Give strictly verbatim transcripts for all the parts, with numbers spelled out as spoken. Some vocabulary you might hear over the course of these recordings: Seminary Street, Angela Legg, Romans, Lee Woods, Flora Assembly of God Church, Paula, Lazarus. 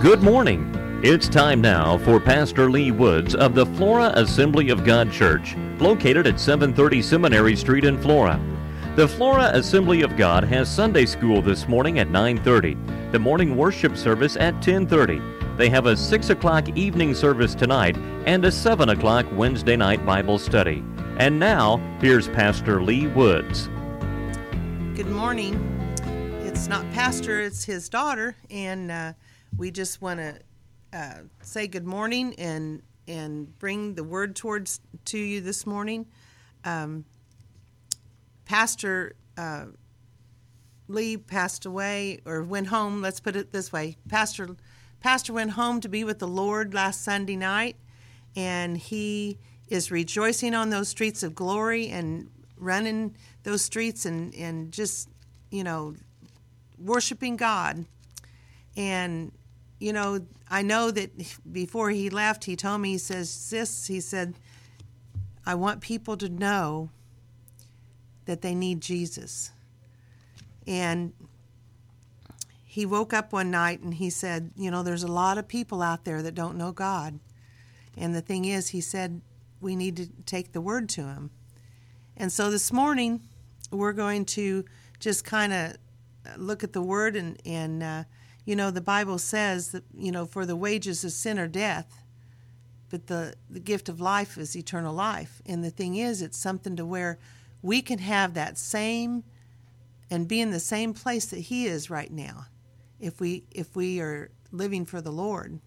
Good morning. It's time now for Pastor Lee Woods of the Flora Assembly of God Church, located at seven thirty Seminary Street in Flora. The Flora Assembly of God has Sunday school this morning at nine thirty, the morning worship service at ten thirty. They have a six o'clock evening service tonight and a seven o'clock Wednesday night Bible study. And now, here's Pastor Lee Woods. Good morning. It's not Pastor, it's his daughter, and uh, we just want to uh, say good morning and and bring the word towards to you this morning. Um Pastor uh, Lee passed away, or went home, let's put it this way. Pastor Pastor went home to be with the Lord last Sunday night, and he is rejoicing on those streets of glory and running those streets and, and just, you know, worshiping God. And, you know, I know that before he left, he told me, he says, sis, he said, I want people to know that they need Jesus. And he woke up one night and he said, you know, there's a lot of people out there that don't know God. And the thing is, he said, we need to take the word to them. And so this morning, we're going to just kind of look at the word. And, and uh, you know, the Bible says that, you know, for the wages of sin are death, but the, the gift of life is eternal life. And the thing is, it's something to where we can have that same and be in the same place that he is right now if we if we are living for the Lord.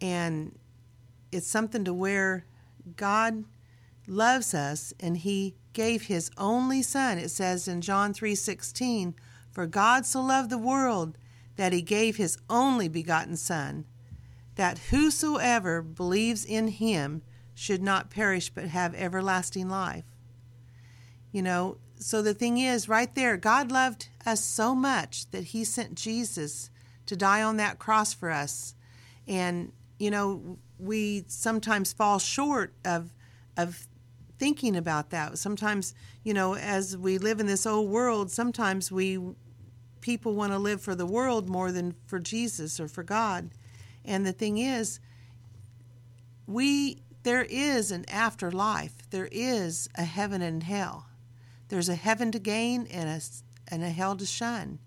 And it's something to where God loves us, and he gave his only son. It says in John three sixteen, for God so loved the world that he gave his only begotten son, that whosoever believes in him should not perish but have everlasting life. You know, so the thing is, right there, God loved us so much that he sent Jesus to die on that cross for us. And, you know, we sometimes fall short of of thinking about that. Sometimes, you know, as we live in this old world, sometimes we people want to live for the world more than for Jesus or for God. And the thing is, we there is an afterlife. There is a heaven and hell. There's a heaven to gain and a, and a hell to shun.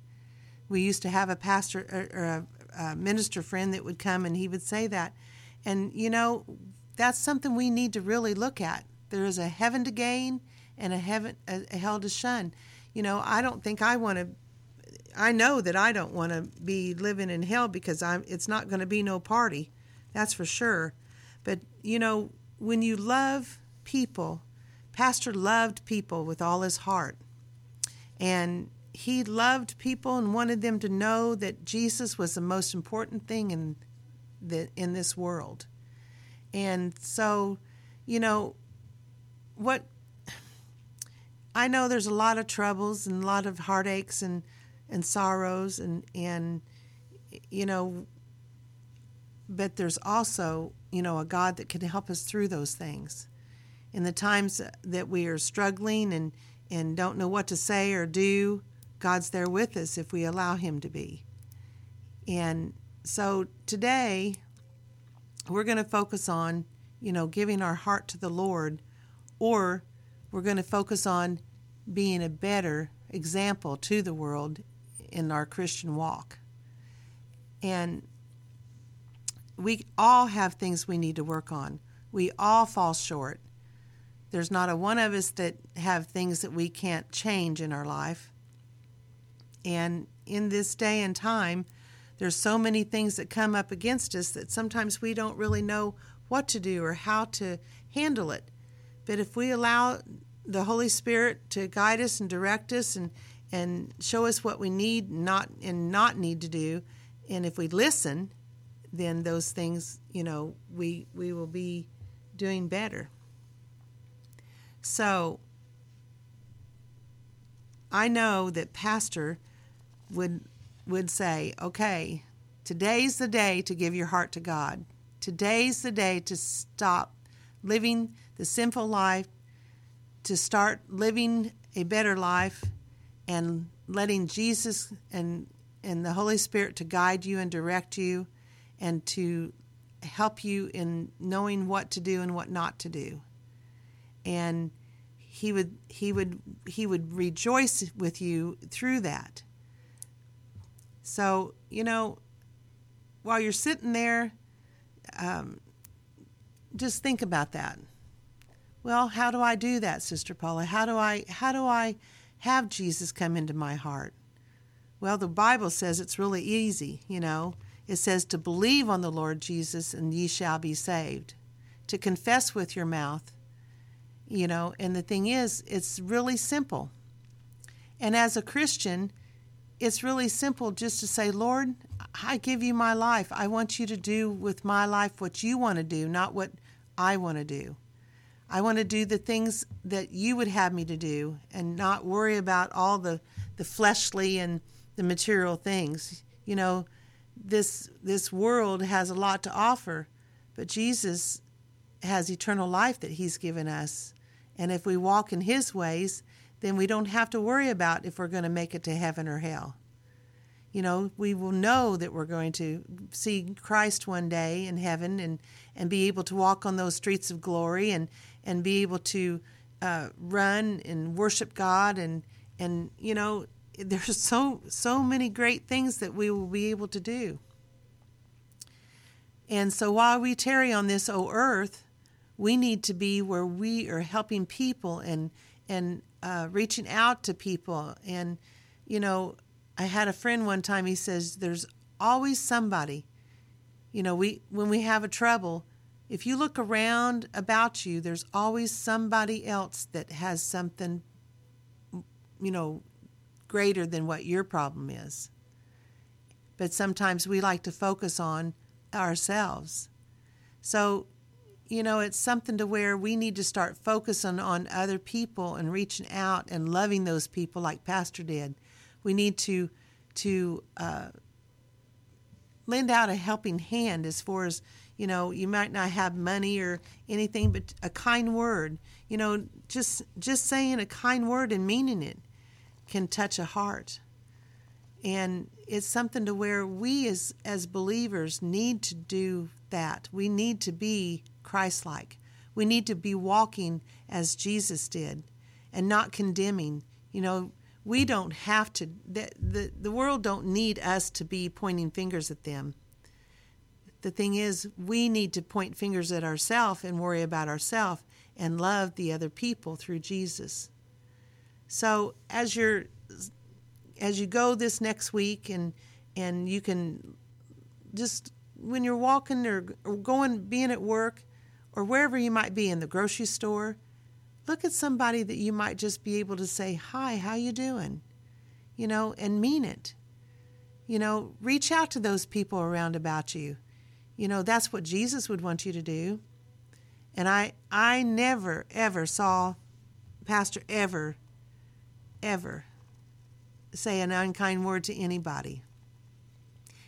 We used to have a pastor or, or a, a minister friend that would come, and he would say that. And, you know, that's something we need to really look at. There is a heaven to gain and a heaven a, a hell to shun. You know, I don't think I want to, I know that I don't want to be living in hell, because I'm. It's not going to be no party, that's for sure. But, you know, when you love people, Pastor loved people with all his heart. And he loved people and wanted them to know that Jesus was the most important thing in the, in this world. And so, you know, what I know there's a lot of troubles and a lot of heartaches and, and sorrows and, and, you know, but there's also, you know, a God that can help us through those things. In the times that we are struggling and, and don't know what to say or do, God's there with us if we allow him to be. And so today, we're going to focus on, you know, giving our heart to the Lord, or we're going to focus on being a better example to the world in our Christian walk. And we all have things we need to work on. We all fall short. There's not a one of us that have things that we can't change in our life. And in this day and time, there's so many things that come up against us that sometimes we don't really know what to do or how to handle it. But if we allow the Holy Spirit to guide us and direct us and, and show us what we need not and not need to do, and if we listen, then those things, you know, we we will be doing better. So I know that Pastor would would say, okay, today's the day to give your heart to God. Today's the day to stop living the sinful life, to start living a better life, and letting Jesus and, and the Holy Spirit to guide you and direct you and to help you in knowing what to do and what not to do. And he would he would he would rejoice with you through that. So, you know, while you're sitting there, um, just think about that. Well, how do I do that, Sister Paula? How do I how do I have Jesus come into my heart? Well, the Bible says it's really easy, you know. It says to believe on the Lord Jesus and ye shall be saved, to confess with your mouth. You know, and the thing is, it's really simple. And as a Christian, it's really simple just to say, Lord, I give you my life. I want you to do with my life what you want to do, not what I want to do. I want to do the things that you would have me to do and not worry about all the, the fleshly and the material things. You know, this this world has a lot to offer, but Jesus has eternal life that he's given us. And if we walk in his ways, then we don't have to worry about if we're going to make it to heaven or hell. You know, we will know that we're going to see Christ one day in heaven and, and be able to walk on those streets of glory and, and be able to uh, run and worship God. And, and, you know, there's so, so many great things that we will be able to do. And so while we tarry on this, O earth, we need to be where we are helping people and and uh, reaching out to people. And, you know, I had a friend one time, he says, there's always somebody. You know, we when we have a trouble, if you look around about you, there's always somebody else that has something, you know, greater than what your problem is. But sometimes we like to focus on ourselves. So, you know, it's something to where we need to start focusing on other people and reaching out and loving those people like Pastor did. We need to to uh, lend out a helping hand as far as, you know, you might not have money or anything, but a kind word, you know, just just saying a kind word and meaning it can touch a heart. And it's something to where we as, as believers need to do that. We need to be Christ-like. We need to be walking as Jesus did and not condemning. You know, we don't have to, the, the, the world don't need us to be pointing fingers at them. The thing is, we need to point fingers at ourselves and worry about ourselves and love the other people through Jesus. So as you're As you go this next week, and and you can just, when you're walking or, or going, being at work, or wherever you might be, in the grocery store, look at somebody that you might just be able to say, hi, how you doing? You know, and mean it. You know, reach out to those people around about you. You know, that's what Jesus would want you to do. And I, I never, ever saw Pastor ever, ever say an unkind word to anybody.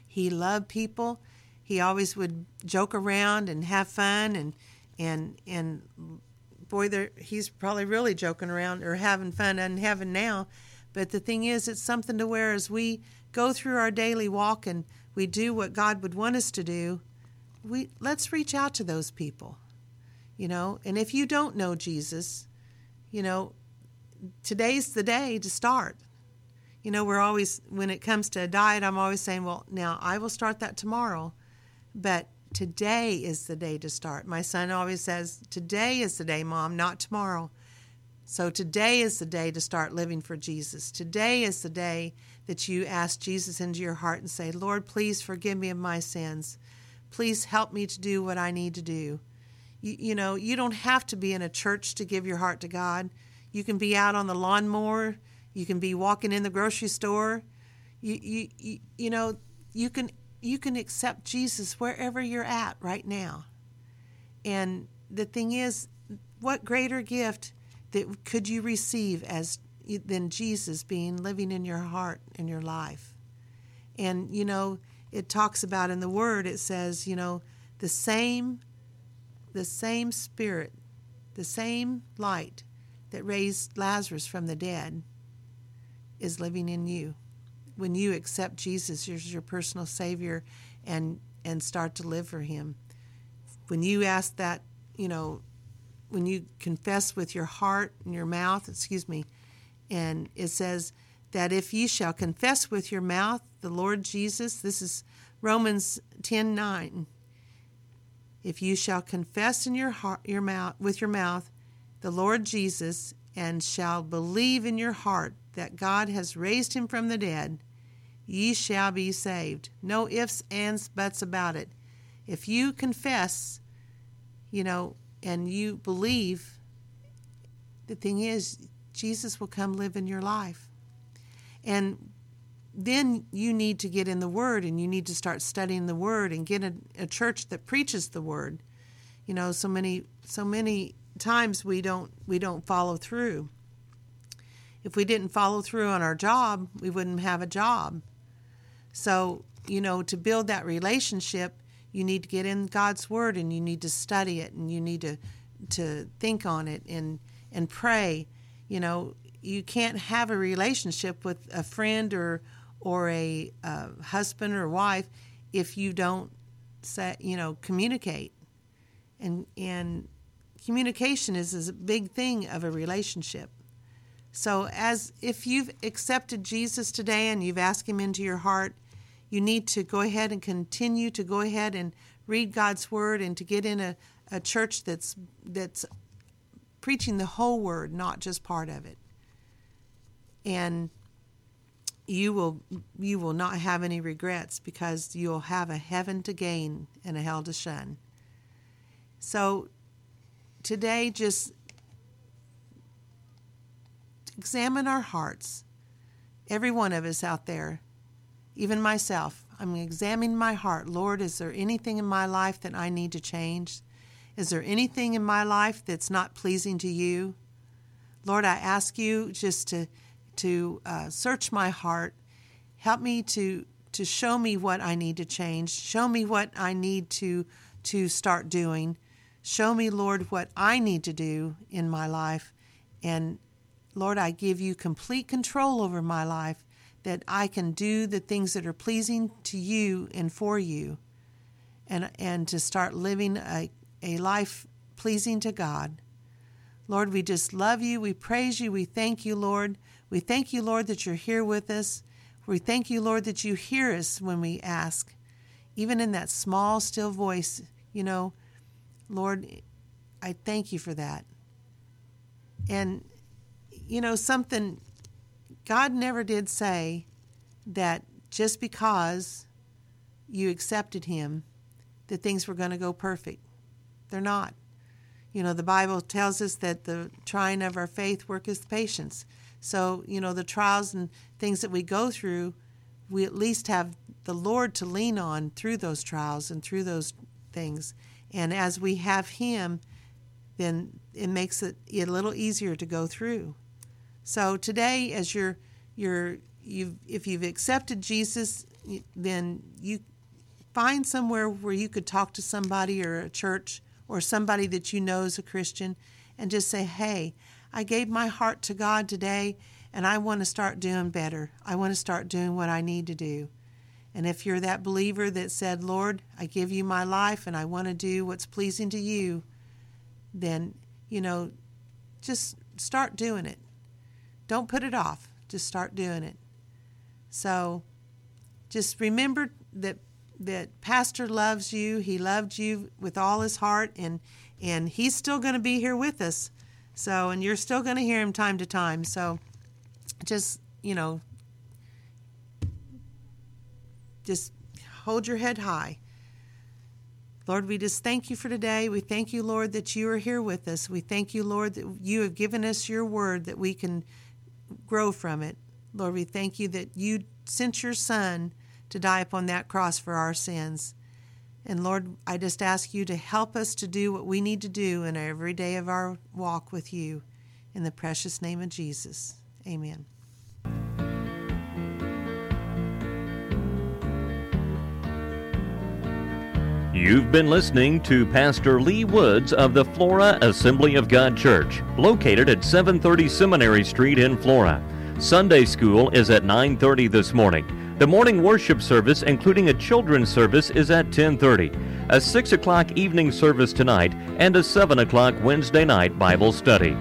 He loved people. He always would joke around and have fun, and and and boy, there he's probably really joking around or having fun in heaven now. But the thing is, it's something to where as we go through our daily walk and we do what God would want us to do, we let's reach out to those people, you know. And if you don't know Jesus, you know, today's the day to start. You know, we're always, when it comes to a diet, I'm always saying, well, now I will start that tomorrow. But today is the day to start. My son always says, today is the day, Mom, not tomorrow. So today is the day to start living for Jesus. Today is the day that you ask Jesus into your heart and say, Lord, please forgive me of my sins. Please help me to do what I need to do. You, you know, you don't have to be in a church to give your heart to God. You can be out on the lawnmower. You can be walking in the grocery store. You, you you you know, you can you can accept Jesus wherever you're at right now. And the thing is, what greater gift that could you receive as than Jesus being living in your heart and your life? And you know, it talks about in the Word, it says, you know, the same the same Spirit, the same light that raised Lazarus from the dead is living in you when you accept Jesus as your personal Savior and and start to live for him. When you ask that, you know, when you confess with your heart and your mouth, excuse me, and it says that if ye shall confess with your mouth the Lord Jesus, this is Romans ten nine. If you shall confess in your heart, your mouth, with your mouth, the Lord Jesus, and shall believe in your heart that God has raised him from the dead, ye shall be saved. No ifs, ands, buts about it. If you confess, you know, and you believe, the thing is, Jesus will come live in your life. And then you need to get in the Word, and you need to start studying the Word and get a, a church that preaches the Word. You know, so many so many times we don't we don't follow through. If we didn't follow through on our job, we wouldn't have a job. So, you know, to build that relationship, you need to get in God's Word, and you need to study it, and you need to to think on it and and pray. You know, you can't have a relationship with a friend or or a uh, husband or wife if you don't say, you know, communicate. And and communication is, is a big thing of a relationship. So as if you've accepted Jesus today and you've asked him into your heart, you need to go ahead and continue to go ahead and read God's Word, and to get in a, a church that's that's preaching the whole Word, not just part of it. And you will you will not have any regrets, because you'll have a heaven to gain and a hell to shun. So today, just examine our hearts. Every one of us out there, even myself, I'm examining my heart. Lord, is there anything in my life that I need to change? Is there anything in my life that's not pleasing to you? Lord, I ask you just to to uh, search my heart. Help me to to show me what I need to change. Show me what I need to to start doing. Show me, Lord, what I need to do in my life. And Lord, I give you complete control over my life, that I can do the things that are pleasing to you and for you, and and to start living a, a life pleasing to God. Lord, we just love you. We praise you. We thank you, Lord. We thank you, Lord, that you're here with us. We thank you, Lord, that you hear us when we ask, even in that small, still voice. You know, Lord, I thank you for that. And, you know, something... God never did say that just because you accepted him that things were going to go perfect. They're not. You know, the Bible tells us that the trying of our faith worketh patience. So, you know, the trials and things that we go through, we at least have the Lord to lean on through those trials and through those things. And as we have him, then it makes it a little easier to go through. So today, as you're, you're, you've, if you've accepted Jesus, then you find somewhere where you could talk to somebody, or a church, or somebody that you know is a Christian, and just say, hey, I gave my heart to God today, and I want to start doing better. I want to start doing what I need to do. And if you're that believer that said, Lord, I give you my life, and I want to do what's pleasing to you, then, you know, just start doing it. Don't put it off. Just start doing it. So just remember that that Pastor loves you. He loved you with all his heart, and and he's still going to be here with us. So, and you're still going to hear him time to time. So just, you know, just hold your head high. Lord, we just thank you for today. We thank you, Lord, that you are here with us. We thank you, Lord, that you have given us your word that we can grow from it. Lord, we thank you that you sent your son to die upon that cross for our sins. And Lord, I just ask you to help us to do what we need to do in every day of our walk with you. In the precious name of Jesus, amen. You've been listening to Pastor Lee Woods of the Flora Assembly of God Church, located at seven thirty Seminary Street in Flora. Sunday school is at nine thirty this morning. The morning worship service, including a children's service, is at ten thirty, a six o'clock evening service tonight, and a seven o'clock Wednesday night Bible study.